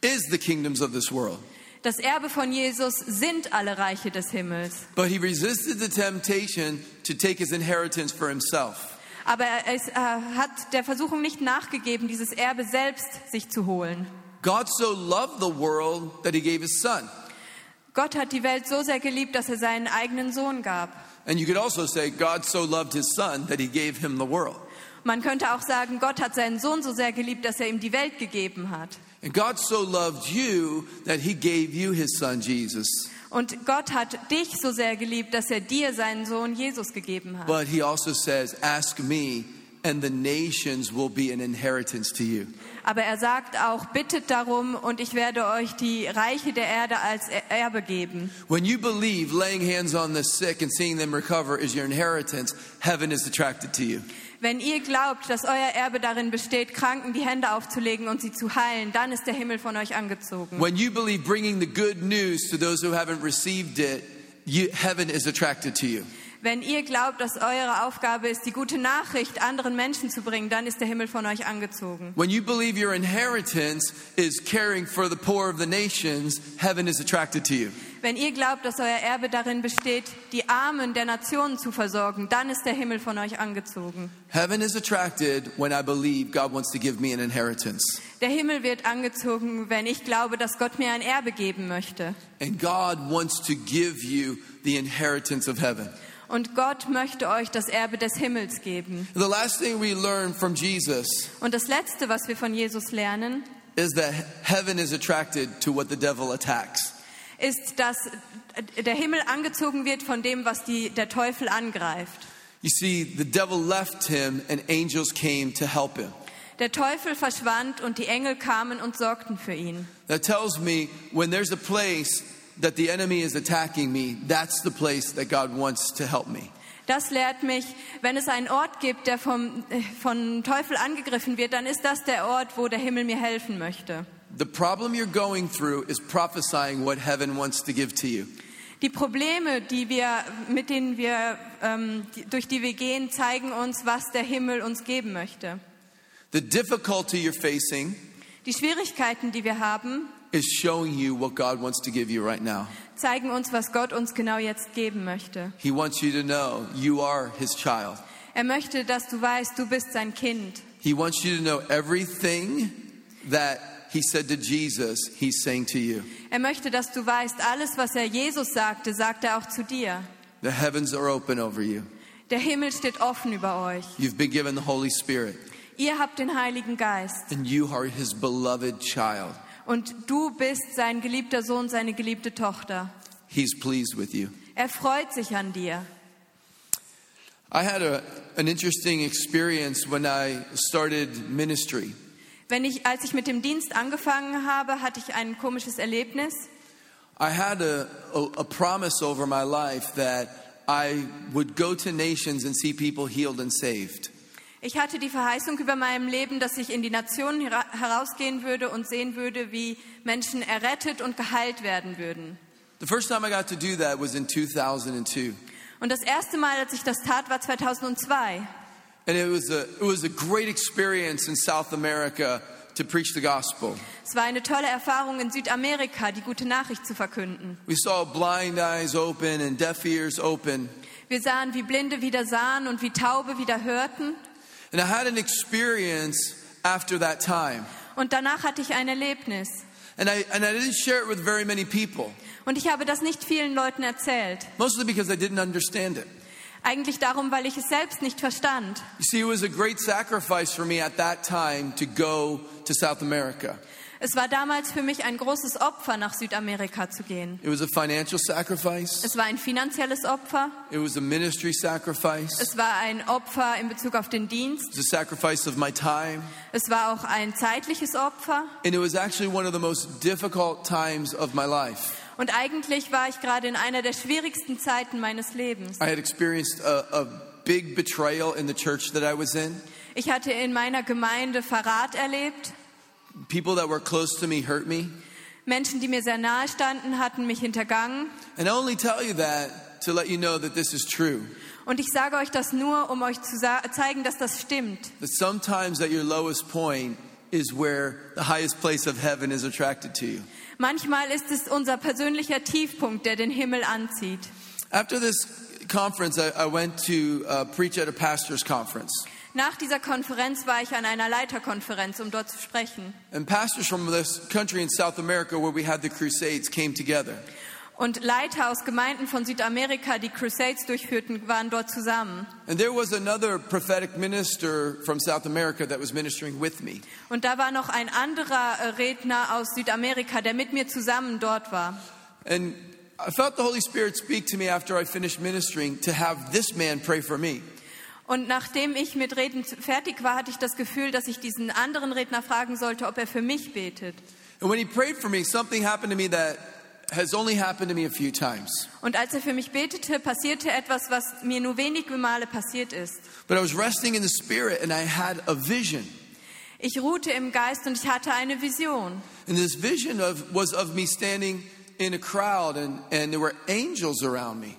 is the kingdoms of this world. Das Erbe von Jesus sind alle Reiche des Himmels. But he resisted the temptation to take his inheritance for himself. Aber er ist, äh, hat der Versuchung nicht nachgegeben, dieses Erbe selbst sich zu holen. God so loved the world that he gave his son. Gott hat die Welt so sehr geliebt, dass er seinen eigenen Sohn gab. And you could also say God so loved his son that he gave him the world. Man könnte auch sagen, Gott hat seinen Sohn so sehr geliebt, dass er ihm die Welt gegeben hat. And God so loved you that he gave you his son Jesus. Und Gott hat dich so sehr geliebt, dass er dir seinen Sohn Jesus gegeben hat. But he also says, ask me and the nations will be an inheritance to you. Aber er sagt auch, bittet darum und ich werde euch die Reiche der Erde als Erbe geben. When you believe laying hands on the sick and seeing them recover is your inheritance, heaven is attracted to you. Wenn ihr glaubt, dass euer Erbe darin besteht, Kranken die Hände aufzulegen und sie zu heilen, dann ist der Himmel von euch angezogen. When you believe bringing the good news to those who haven't received it, you, heaven is attracted to you. Wenn ihr glaubt, dass eure Aufgabe ist, die gute Nachricht anderen Menschen zu bringen, dann ist der Himmel von euch angezogen. When you believe your inheritance is caring for the poor of the nations, heaven is attracted to you. Wenn ihr glaubt, dass euer Erbe darin besteht, die Armen der Nationen zu versorgen, dann ist der Himmel von euch angezogen. Heaven is attracted when I believe God wants to give me an inheritance. Der Himmel wird angezogen, wenn ich glaube, dass Gott mir ein Erbe geben möchte. And God wants to give you the inheritance of heaven. Und Gott möchte euch das Erbe des Himmels geben. The last thing we learn from Jesus. Und das letzte, was wir von Jesus lernen, is that heaven is attracted to what the devil attacks. Ist, dass der Himmel angezogen wird von dem, was die, der Teufel angreift. You see, the devil left him and angels came to help him. Der Teufel verschwand und die Engel kamen und sorgten für ihn. That tells me when there's a place that the enemy is attacking me, that's the place that God wants to help me. Das lehrt mich, wenn es einen Ort gibt, der vom von Teufel angegriffen wird, dann ist das der Ort, wo der Himmel mir helfen möchte. The problem you're going through is prophesying what heaven wants to give to you. Die Probleme, die wir mit denen wir ähm, durch die wir gehen, zeigen uns, was der Himmel uns geben möchte. The difficulty you're facing, die Schwierigkeiten, die wir haben, is showing you what God wants to give you right now. Zeigen uns, was Gott uns genau jetzt geben möchte. He wants you to know you are his child. Er möchte, dass du weißt, du bist sein Kind. He wants you to know everything that he said to Jesus, he's saying to you. Er möchte, dass du weißt, alles, was er Jesus sagte, sagt er auch zu dir. The heavens are open over you. Der Himmel steht offen über euch. You've been given the Holy Spirit. Ihr habt den Heiligen Geist. And you are his beloved child. Und du bist sein geliebter Sohn, seine geliebte Tochter. He's pleased with you. Er freut sich an dir. I had a, an interesting experience when I started ministry. Wenn ich, als ich mit dem Dienst angefangen habe, hatte ich ein komisches Erlebnis. I had a, a, a promise over my life that I would go to nations and see people healed and saved. Ich hatte die Verheißung über meinem Leben, dass ich in die Nationen herausgehen würde und sehen würde, wie Menschen errettet und geheilt werden würden. The first time I got to do that was in two thousand two. Und das erste Mal, als ich das tat, war zweitausendzwei. And it was a it was a great experience in South America to preach the gospel. Es war eine tolle Erfahrung in Südamerika, die gute Nachricht zu verkünden. We saw blind eyes open and deaf ears open. Wir sahen, wie Blinde wieder sahen und wie Taube wieder hörten. And I had an experience after that time. Und danach hatte ich ein Erlebnis. And I and I didn't share it with very many people. Und ich habe das nicht vielen Leuten erzählt. Mostly because I didn't understand it. Eigentlich darum, weil ich es selbst nicht verstand. You see, it was a great sacrifice for me at that time to go to South America. Es war damals für mich ein großes Opfer, nach Südamerika zu gehen. It was a financial sacrifice. Es war ein finanzielles Opfer. It was a ministry sacrifice. Es war ein Opfer in Bezug auf den Dienst. It was a sacrifice of my time. Es war auch ein zeitliches Opfer. And it was actually one of the most difficult times of my life. Und eigentlich war ich gerade in einer der schwierigsten Zeiten meines Lebens. I had experienced a, a big betrayal in the church that I was in. Ich hatte in meiner Gemeinde Verrat erlebt. People that were close to me hurt me. Menschen, die mir sehr nahe standen, hatten mich hintergangen. And I only tell you that to let you know that this is true. Und ich sage euch das nur, um euch zu sa- zeigen, dass das stimmt. That sometimes at your lowest point is where the highest place of heaven is attracted to you. Manchmal ist es unser persönlicher Tiefpunkt, der den Himmel anzieht. After this conference, I, I went to uh, preach at a pastor's conference. Nach dieser Konferenz war ich an einer Leiterkonferenz, um dort zu sprechen. And pastors from this country in South America where we had the Crusades came together. Und Leiter aus Gemeinden von Südamerika, die Crusades durchführten, waren dort zusammen. And there was another prophetic minister from South America that was ministering with me. Und da war noch ein anderer Redner aus Südamerika, der mit mir zusammen dort war. And I felt the Holy Spirit speak to me after I finished ministering to have this man pray for me. Und nachdem ich mit Reden fertig war, hatte ich das Gefühl, dass ich diesen anderen Redner fragen sollte, ob er für mich betet. And when he prayed for me, something happened to me that has only happened to me a few times. Und als er für mich betete, passierte etwas, was mir nur wenige Male passiert ist. But I was resting in the Spirit and I had a vision. Ich ruhte im Geist und ich hatte eine Vision. And this vision of, was of me standing in a crowd and, and there were angels around me.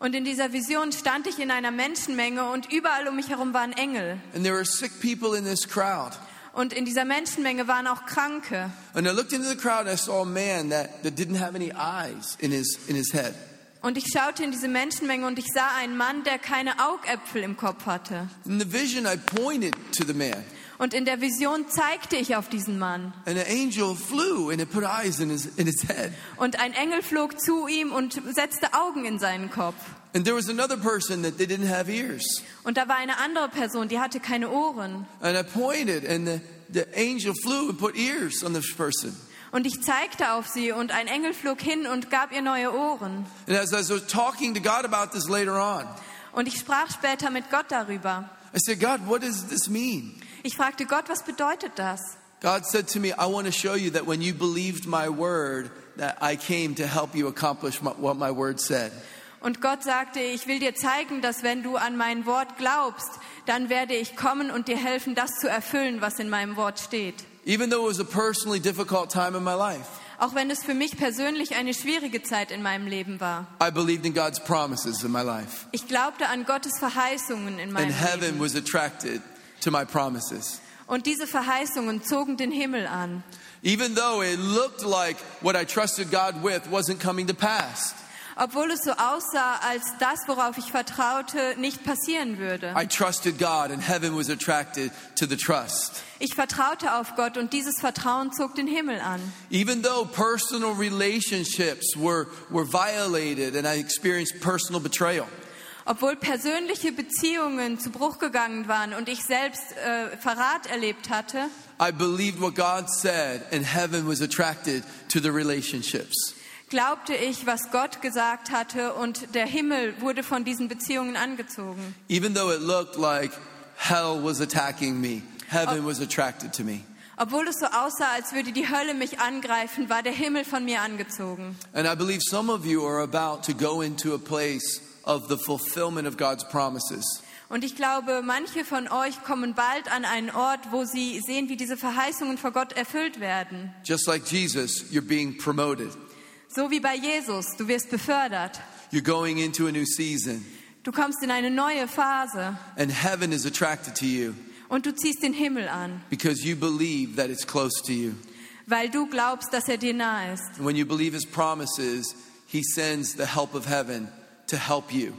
Und in dieser Vision stand ich in einer Menschenmenge und überall um mich herum waren Engel. And there were sick people in this crowd. Und in dieser Menschenmenge waren auch Kranke. And I looked into the crowd and I saw a man that, that didn't have any eyes in his in his head. Und ich schaute in diese Menschenmenge und ich sah einen Mann, der keine Augäpfel im Kopf hatte. In the vision I pointed to the man. Und in der Vision zeigte ich auf diesen Mann. And an angel flew and it put eyes in his, in his head. Und ein Engel flog zu ihm und setzte Augen in seinen Kopf. And there was another person that they didn't have ears. Und da war eine andere Person, die hatte keine Ohren. And I pointed and the, the angel flew and put ears on this person. Und ich zeigte auf sie und ein Engel flog hin und gab ihr neue Ohren. And as I was talking to God about this later on. Und ich sprach später mit Gott darüber. I said, God, what does this mean? Ich fragte Gott, was bedeutet das? God said to me, I want to show you that when you believed my word, that I came to help you accomplish my, what my word said. Und Gott sagte, ich will dir zeigen, dass wenn du an mein Wort glaubst, dann werde ich kommen und dir helfen, das zu erfüllen, was in meinem Wort steht. Even though it was a personally difficult time in my life. Auch wenn es für mich persönlich eine schwierige Zeit in meinem Leben war. I believed in God's promises in my life. Ich glaubte an Gottes Verheißungen in meinem And Leben. And heaven was attracted to my promises. Und diese Verheißungen zogen den Himmel an. Even though it looked like what I trusted God with wasn't coming to pass. Obwohl es so aussah, als das, worauf ich vertraute, nicht passieren würde. I trusted God and heaven was attracted to the trust. Ich vertraute auf Gott und dieses Vertrauen zog den Himmel an. Even though personal relationships were were violated and I experienced personal betrayal. Obwohl persönliche Beziehungen zu Bruch gegangen waren und ich selbst äh, Verrat erlebt hatte. I believed what God said and heaven was attracted to the relationships. Glaubte ich, was Gott gesagt hatte, und der Himmel wurde von diesen Beziehungen angezogen. Even though it looked like hell was attacking me, heaven Ob- was attracted to me. Obwohl es so aussah, als würde die Hölle mich angreifen, war der Himmel von mir angezogen. And I believe some of you are about to go into a place of the fulfillment of God's promises. Und ich glaube, manche von euch kommen bald an einen Ort, wo sie sehen, wie diese Verheißungen vor Gott erfüllt werden. Just like Jesus, you're being promoted. So wie bei Jesus, du wirst befördert. You're going into a new season. Du kommst in eine neue Phase. And heaven is attracted to you. Und du ziehst den Himmel an. Because you believe that it's close to you. Weil du glaubst, dass er dir nahe ist. And when you believe his promises, he sends the help of heaven to help you.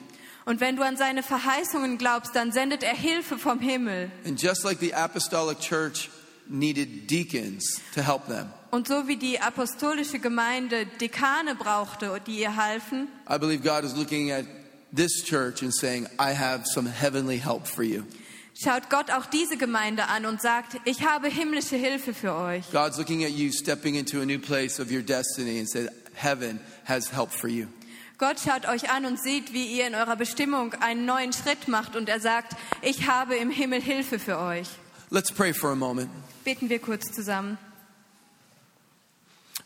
Und wenn du an seine Verheißungen glaubst, dann sendet er Hilfe vom Himmel. And just like the apostolic church needed deacons to help them. Und so wie die apostolische Gemeinde Dekane brauchte, die ihr halfen. I believe God is looking at this church and saying, I have some heavenly help for you. schaut Gott auch diese Gemeinde an und sagt, ich habe himmlische Hilfe für euch. God's looking at you, stepping into a new place of your destiny and said, heaven has help for you. Gott schaut euch an und sieht, wie ihr in eurer Bestimmung einen neuen Schritt macht und er sagt, ich habe im Himmel Hilfe für euch. Let's pray for a moment. Beten wir kurz zusammen.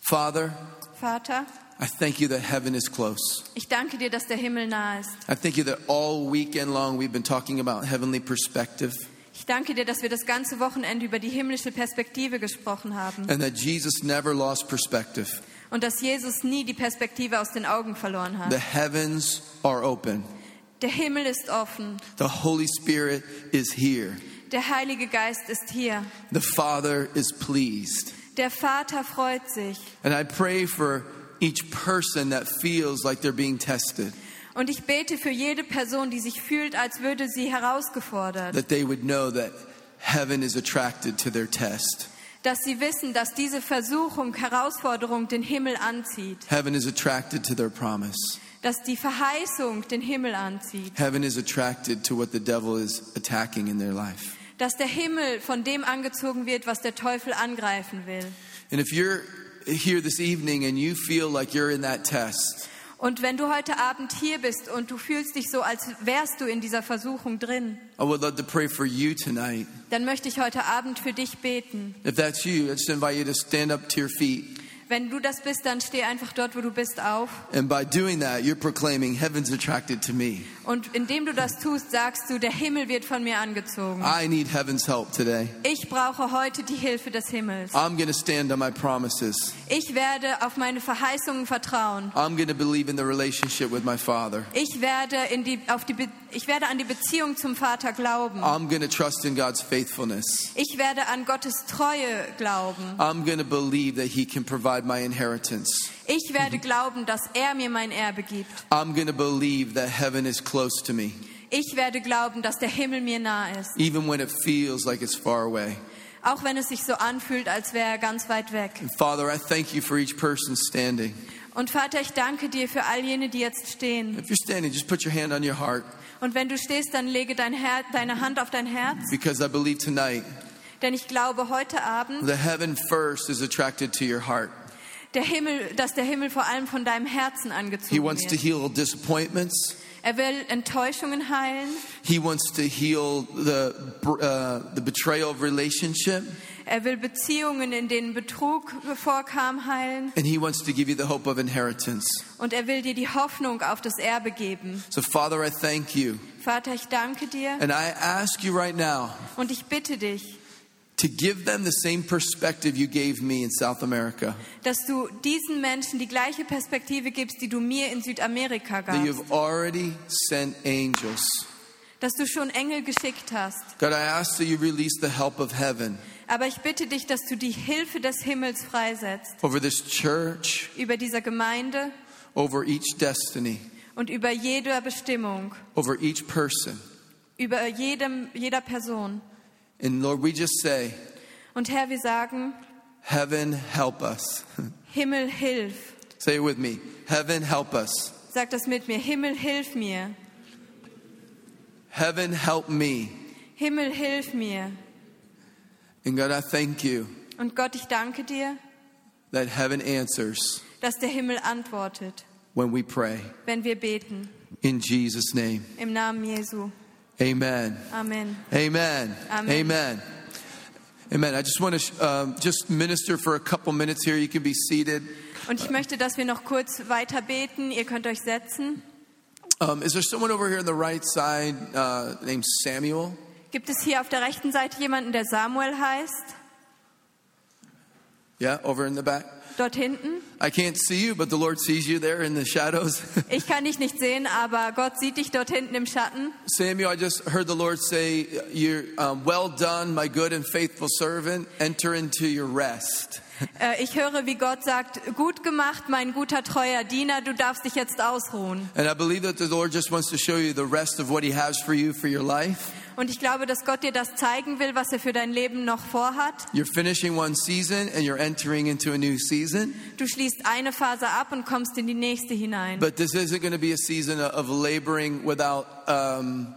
Father, Vater, I thank you that heaven is close. Ich danke dir, dass der Himmel nahe ist. I thank you that all weekend long we've been talking about heavenly perspective. Ich danke dir, dass wir das ganze Wochenende über die himmlische Perspektive gesprochen haben. And that Jesus never lost perspective. Und dass Jesus nie die Perspektive aus den Augen verloren hat. The heavens are open. Der Himmel ist offen. The Holy Spirit is here. Der Heilige Geist ist hier. The Father is pleased. Der Vater freut sich. And I pray for each person that feels like they're being tested. Und ich bete für jede Person, die sich fühlt, als würde sie herausgefordert. That they would know that heaven is attracted to their test. Dass sie wissen, dass diese Versuchung, Herausforderung den Himmel anzieht. Heaven is attracted to their promise. Dass die Verheißung den Himmel anzieht. Heaven is attracted to what the devil is attacking in their life. Dass der Himmel von dem angezogen wird, was der Teufel angreifen will. And if you're here this evening and you feel like you're in that test. Und wenn du heute Abend hier bist und du fühlst dich so, als wärst du in dieser Versuchung drin, I would love to pray for you tonight. Dann möchte ich heute Abend für dich beten. If that's you, I just invite you to stand up to your feet. Wenn du das bist, dann steh einfach dort, wo du bist, auf. And by doing that, you're proclaiming, heaven's attracted to me. Und indem du das tust, sagst du, der Himmel wird von mir angezogen. I need heaven's help today. Ich brauche heute die Hilfe des Himmels. I'm going to stand on my promises. Ich werde auf meine Verheißungen vertrauen. I'm going to believe in the relationship with my Father. Ich werde in die auf die Be- ich werde an die Beziehung zum Vater glauben. I'm going to trust in God's faithfulness. Ich werde an Gottes Treue glauben. I'm going to believe that he can provide my inheritance. Ich werde glauben, dass er mir mein Erbe gibt. I'm going to believe that heaven is close to me. Ich werde glauben, dass der Himmel mir nahe ist. Even when it feels like it's far away. Auch wenn es sich so anfühlt, als wäre er ganz weit weg. And Father, I thank you for each person standing. Und Vater, ich danke dir für all jene, die jetzt stehen. If you're standing, just put your hand on your heart. Und wenn du stehst, dann lege dein Her- deine Hand auf dein Herz. Because I believe tonight. Denn ich glaube heute Abend. The heaven first is attracted to your heart. Der Himmel, dass der Himmel vor allem von deinem Herzen angezogen wird. He wants to heal disappointments. Er will Enttäuschungen heilen. He wants to heal the uh, the betrayal of relationship. Er will Beziehungen, in denen Betrug vorkam, heilen. And he wants to give you the hope of inheritance. Und er will dir die Hoffnung auf das Erbe geben. So Father, I thank you. Vater, ich danke dir. And I ask you right now. Und ich bitte dich, to give them the same perspective you gave me in South America. Dass du diesen Menschen die gleiche Perspektive gibst, die du mir in Südamerika gabst. That you've already sent angels. Dass du schon Engel geschickt hast. God, I ask that you release the help of heaven. Aber ich bitte dich, dass du die Hilfe des Himmels freisetzt. Over this church. Über dieser Gemeinde. Over each destiny. Und über jede Bestimmung. Over each person. Über jedem, jeder Person. And Lord, we just say, und Herr, wir sagen, heaven help us. Himmel hilf. Say it with me. Heaven help us. Sag das mit mir. Himmel hilf mir. Heaven help me. Himmel hilf mir. And God, I thank you. Und Gott, ich danke dir, that heaven answers. Dass der Himmel antwortet. When we pray. Wenn wir beten. In Jesus' name. Im Namen Jesu. Amen. Amen. Amen. Amen. Amen. Amen. I just want to um, just minister for a couple minutes here. You can be seated. Und ich möchte, dass wir noch kurz weiter beten. Ihr könnt euch setzen. Um, is there someone over here on the right side uh, named Samuel? Gibt es hier auf der rechten Seite jemanden, der Samuel heißt? Yeah, over in the back. Dort hinten. I can't see you, but the Lord sees you there in the shadows. Ich kann dich nicht sehen, aber Gott sieht dich dort hinten im Schatten. Samuel, I just heard the Lord say, "You're um, well done, my good and faithful servant. Enter into your rest." Ich höre, wie Gott sagt, gut gemacht, mein guter, treuer Diener, du darfst dich jetzt ausruhen. And I believe that the Lord just wants to show you the rest of what he has for you for your life. Und ich glaube, dass Gott dir das zeigen will, was er für dein Leben noch vorhat. You're finishing one season and you're entering into a new season. Du schließt eine Phase ab und kommst in die nächste hinein. But this isn't going to be a season of laboring without um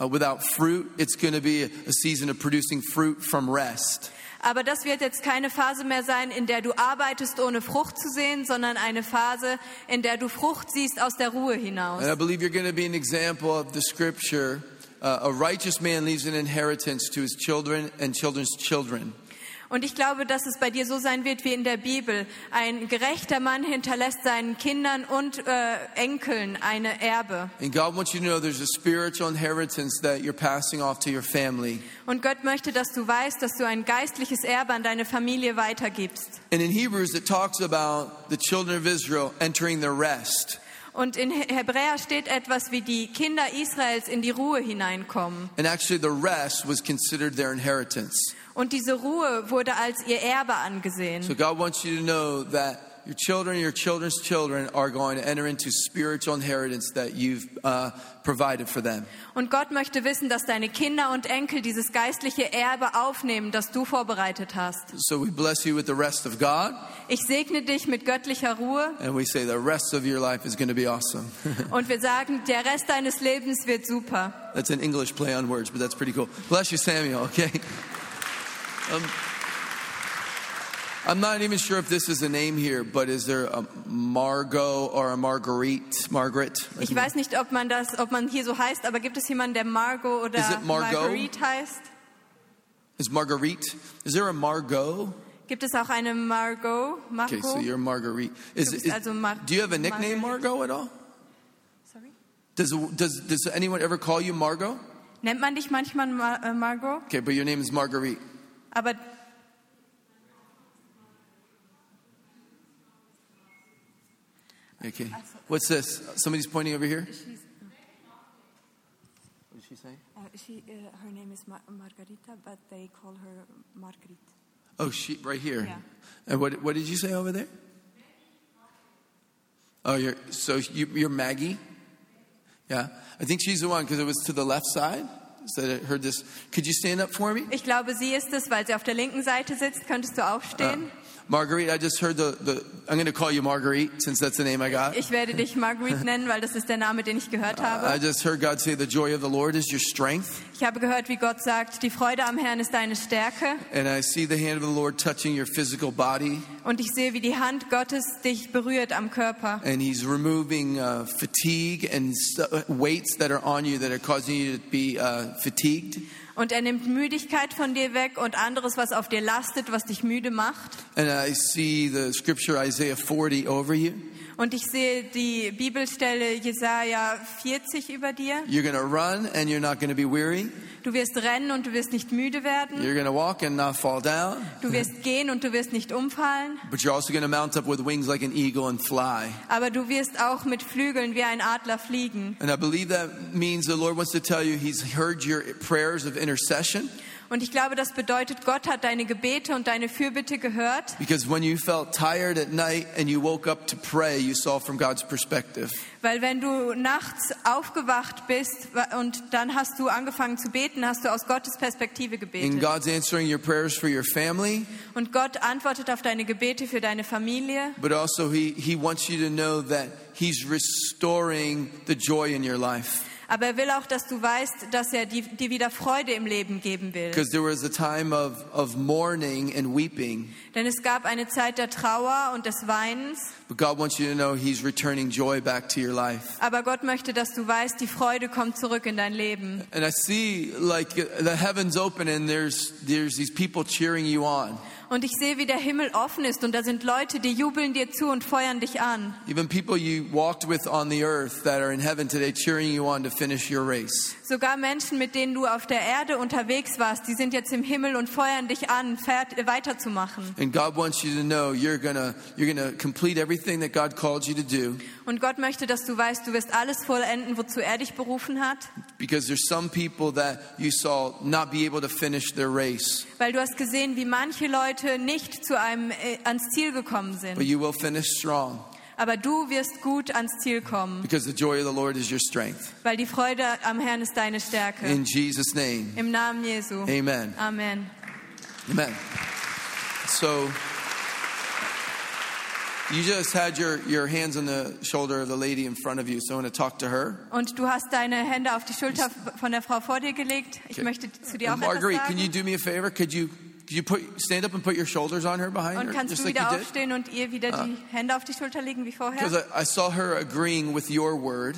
uh, without fruit. It's going to be a, a season of producing fruit from rest. Aber das wird jetzt keine Phase mehr sein, in der du arbeitest, ohne Frucht zu sehen, sondern eine Phase, in der du Frucht siehst aus der Ruhe hinaus. And I believe you're going to be an example of the scripture. Uh, a righteous man leaves an inheritance to his children and children's children. Und ich glaube, dass es bei dir so sein wird wie in der Bibel. Ein gerechter Mann hinterlässt seinen Kindern und äh, Enkeln eine Erbe. Und Gott möchte, dass du weißt, dass du ein geistliches Erbe an deine Familie weitergibst. And in Hebrews it talks about the children of Israel entering their rest. Und in Hebräer steht etwas, wie die Kinder Israels in die Ruhe hineinkommen. And actually the rest was considered their inheritance. Und diese Ruhe wurde als ihr Erbe angesehen. So God wants you to know that your children and your children's children are going to enter into spiritual inheritance that you've uh, provided for them. Und Gott möchte wissen, dass deine Kinder und Enkel dieses geistliche Erbe aufnehmen, das du vorbereitet hast. So we bless you with the rest of God. Ich segne dich mit göttlicher Ruhe. And we say the rest of your life is going to be awesome. Und wir sagen, der Rest deines Lebens wird super. That's an English play on words, but that's pretty cool. Bless you, Samuel, okay? Um, I'm not even sure if this is a name here, but is there a Margot or a Marguerite? Margaret? Ich weiß nicht, ob man das, ob man hier so heißt, aber gibt es jemanden, der Margot oder Margot? Marguerite heißt? Is Marguerite? Is there a Margot? Gibt es auch eine Margot? Margot? Okay, so you're Marguerite. Is, is, also Mar- do you have a nickname, Margot, at all? Sorry? Does, does, does anyone ever call you Margot? Nennt man dich manchmal Mar- uh, Margot? Okay, but your name is Marguerite. Aber okay. What's this? Somebody's pointing over here. She's, what did she say? Uh, she, uh, her name is Mar- Margarita, but they call her Marguerite. Oh, she right here. Yeah. And what what did you say over there? Oh, you're so you, you're Maggie. Yeah, I think she's the one because it was to the left side. So I heard this. Could you stand up for me? Ich glaube, sie ist es, weil sie auf der linken Seite sitzt. Könntest du aufstehen? Uh, Marguerite, I just heard the, the I'm going to call you Marguerite since that's the name I got. Ich werde dich Marguerite nennen, weil das ist der Name, den ich gehört habe. Uh, I just heard God say the joy of the Lord is your strength. Ich habe gehört, wie Gott sagt, die Freude am Herrn ist deine Stärke. And I see the hand of the Lord touching your physical body. Und ich sehe, wie die Hand Gottes dich berührt am Körper. And he's removing uh, fatigue and weights that are on you that are causing you to be uh, fatigued. Und er nimmt Müdigkeit von dir weg und anderes, was auf dir lastet, was dich müde macht. And I see the scripture Isaiah forty over you. Und ich sehe die Bibelstelle Jesaja vierzig über dir. You're going to run and you're not going to be weary. Du wirst rennen und du wirst nicht müde werden. You're going to walk and not fall down. Du wirst gehen und du wirst nicht umfallen. But you're also going to mount up with wings like an eagle and fly. Aber du wirst auch mit Flügeln wie ein Adler fliegen. And I believe that means the Lord wants to tell you he's heard your prayers of intercession. Und ich glaube, das bedeutet, Gott hat deine Gebete und deine Fürbitte gehört. Because when you felt tired at night and you woke up to pray, you saw from God's perspective. Weil wenn du nachts aufgewacht bist und dann hast du angefangen zu beten, hast du aus Gottes Perspektive gebetet. And God's answering your prayers for your family. Und Gott antwortet auf deine Gebete für deine Familie. But also he he wants you to know that he's restoring the joy in your life. Aber er will auch, dass du weißt, dass er dir wieder Freude im Leben geben will. Because there was a time of, of mourning and weeping. Denn es gab eine Zeit der Trauer und des Weinens. But God wants you to know he's returning joy back to your life. Aber Gott möchte, dass du weißt, die Freude kommt zurück in dein Leben. And I see like the heavens open and there's there's these people cheering you on. Und ich sehe, wie der Himmel offen ist und da sind Leute, die jubeln dir zu und feuern dich an. Even people you walked with on the earth that are in heaven today cheering you on to finish your race. Sogar Menschen, mit denen du auf der Erde unterwegs warst, die sind jetzt im Himmel und feuern dich an, weiterzumachen. And God wants you to know you're gonna you're gonna complete everything that God called you to do. Und Gott möchte, dass du weißt, du wirst alles vollenden, wozu er dich berufen hat. Because there's some people that you saw not be able to finish their race. Weil du hast gesehen, wie manche Leute nicht zu einem äh, ans Ziel gekommen sind. But you will finish strong. Aber du wirst gut ans Ziel kommen. Because the joy of the Lord is your strength. Weil die Freude am Herrn ist deine Stärke. In Jesus' name. Im Namen Jesu. Amen. Amen. Amen. So You just had your, your hands on the shoulder of the lady in front of you, so I want to talk to her. Und du hast deine Hände auf die Schulter von der Frau vor dir gelegt. Ich okay. möchte zu dir auch Marguerite, etwas sagen. Marguerite, can you do me a favor? Could you could you put stand up and put your shoulders on her behind her? Und kannst her, just du wieder like aufstehen und ihr wieder uh, die Hände auf die Schulter legen wie vorher? Because I, I saw her agreeing with your word.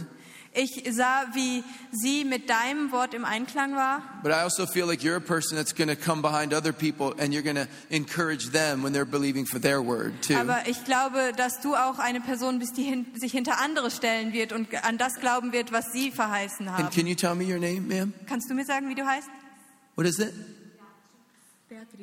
Ich sah, wie sie mit deinem Wort im Einklang war. But I also feel like you're a person that's going to come behind other people and you're going to encourage them when they're believing for their word too. Aber ich glaube, dass du auch eine Person bist, die hin- sich hinter andere stellen wird und an das glauben wird, was sie verheißen haben. And can you tell me your name, ma'am? Kannst du mir sagen, wie du heißt? What is it?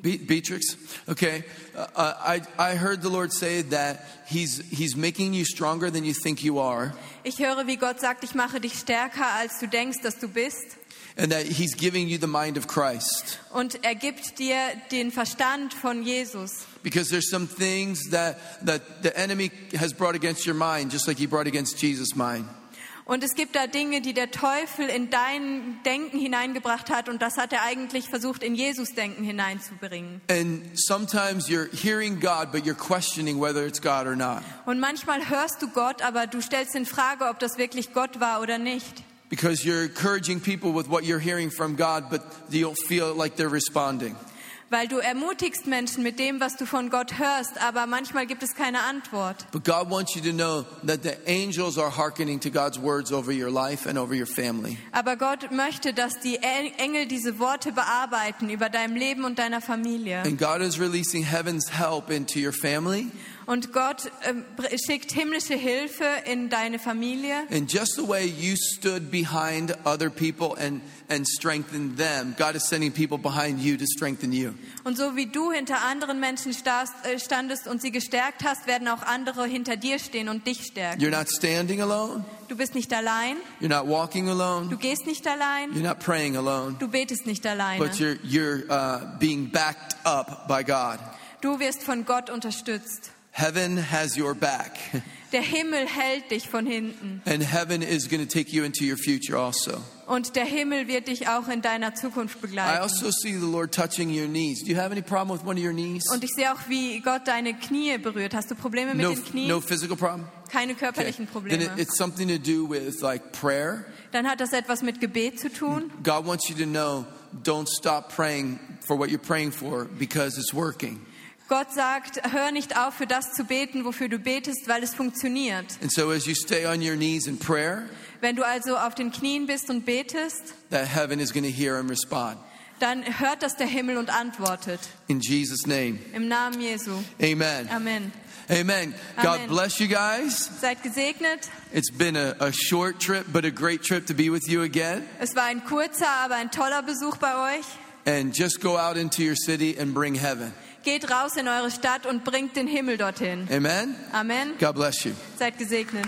Be- Beatrix. Okay. Uh, I I heard the Lord say that he's he's making you stronger than you think you are. Ich höre, wie Gott sagt, ich mache dich stärker, als du denkst, dass du bist. And that he's giving you the mind of Christ. Und er gibt dir den Verstand von Jesus. Because there's some things that that the enemy has brought against your mind, just like he brought against Jesus' mind. Und es gibt da Dinge, die der Teufel in dein Denken hineingebracht hat, und das hat er eigentlich versucht, in Jesus Denken hineinzubringen. Und manchmal hörst du Gott, aber du stellst in Frage, ob das wirklich Gott war oder nicht. Because you're encouraging people with what you're hearing from God, but you don't feel like they're responding. Weil du ermutigst Menschen mit dem, was du von Gott hörst, aber manchmal gibt es keine Antwort. But God wants you to know that the angels are hearkening to God's words over your life and over your family. Aber Gott möchte, dass die Engel diese Worte bearbeiten über deinem Leben und deiner Familie. And God is releasing heaven's help into your family. Und Gott äh, schickt himmlische Hilfe in deine Familie. And just the way you stood behind other people and and strengthened them, God is sending people behind you to strengthen you. Und so wie du hinter anderen Menschen standest und sie gestärkt hast, werden auch andere hinter dir stehen und dich stärken. You're not standing alone. Du bist nicht allein. You're not walking alone. Du gehst nicht allein. You're not praying alone. Du betest nicht alleine. But you're you're uh, being backed up by God. Du wirst von Gott unterstützt. Heaven has your back. Der Himmel hält dich von hinten. And heaven is going to take you into your future also. Und der Himmel wird dich auch in deiner Zukunft begleiten. I also see the Lord touching your knees. Do you have any problem with one of your knees? Und ich sehe auch, wie Gott deine Knie berührt. Hast du Probleme mit no, den Knien? No physical problem. Keine körperlichen okay. Probleme. Then it's something to do with like prayer. Dann hat das etwas mit Gebet zu tun. God wants you to know, don't stop praying for what you're praying for because it's working. Gott sagt, hör nicht auf, für das zu beten, wofür du betest, weil es funktioniert. And so as you stay on your knees in prayer, wenn du also auf den Knien bist und betest, that heaven is going to hear and respond. Dann hört das der Himmel und antwortet. In Jesus' name. Im Namen Jesu. Amen. Amen. Amen. God Amen. Bless you guys. Seid gesegnet. It's been a, a short trip, but a great trip to be with you again. Es war ein kurzer, aber ein toller Besuch bei euch. And just go out into your city and bring heaven. Geht raus in eure Stadt und bringt den Himmel dorthin. Amen. Amen. God bless you. Seid gesegnet.